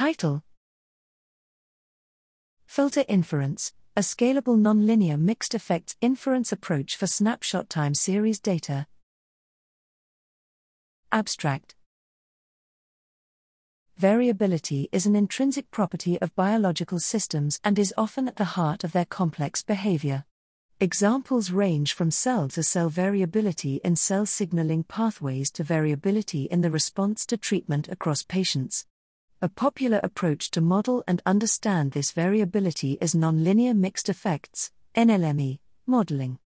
Title: Filter Inference, a Scalable Nonlinear Mixed Effects Inference Approach for Snapshot Time Series Data. Abstract. Variability is an intrinsic property of biological systems and is often at the heart of their complex behavior. Examples range from cell-to-cell variability in cell signaling pathways to variability in the response to treatment across patients. A popular approach to model and understand this variability is nonlinear mixed effects (NLME) modeling.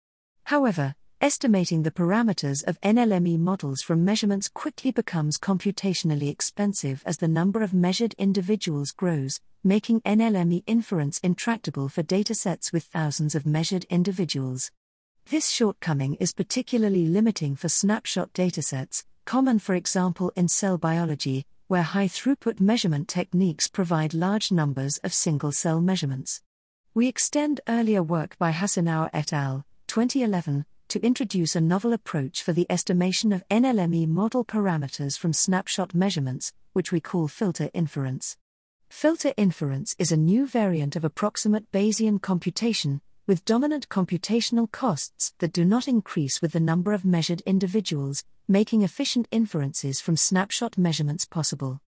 However, estimating the parameters of NLME models from measurements quickly becomes computationally expensive as the number of measured individuals grows, making NLME inference intractable for datasets with thousands of measured individuals. This shortcoming is particularly limiting for snapshot datasets, common for example in cell biology, where high-throughput measurement techniques provide large numbers of single-cell measurements. We extend earlier work by Hasenauer et al., 2011, to introduce a novel approach for the estimation of NLME model parameters from snapshot measurements, which we call filter inference. Filter inference is a new variant of approximate Bayesian computation, with dominant computational costs that do not increase with the number of measured individuals, making efficient inferences from snapshot measurements possible.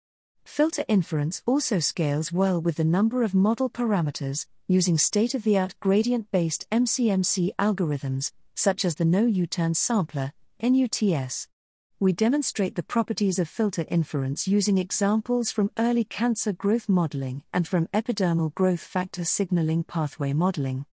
Filter inference also scales well with the number of model parameters, using state-of-the-art gradient-based MCMC algorithms, such as the No-U-Turn Sampler, NUTS. We demonstrate the properties of filter inference using examples from early cancer growth modeling and from epidermal growth factor signaling pathway modeling.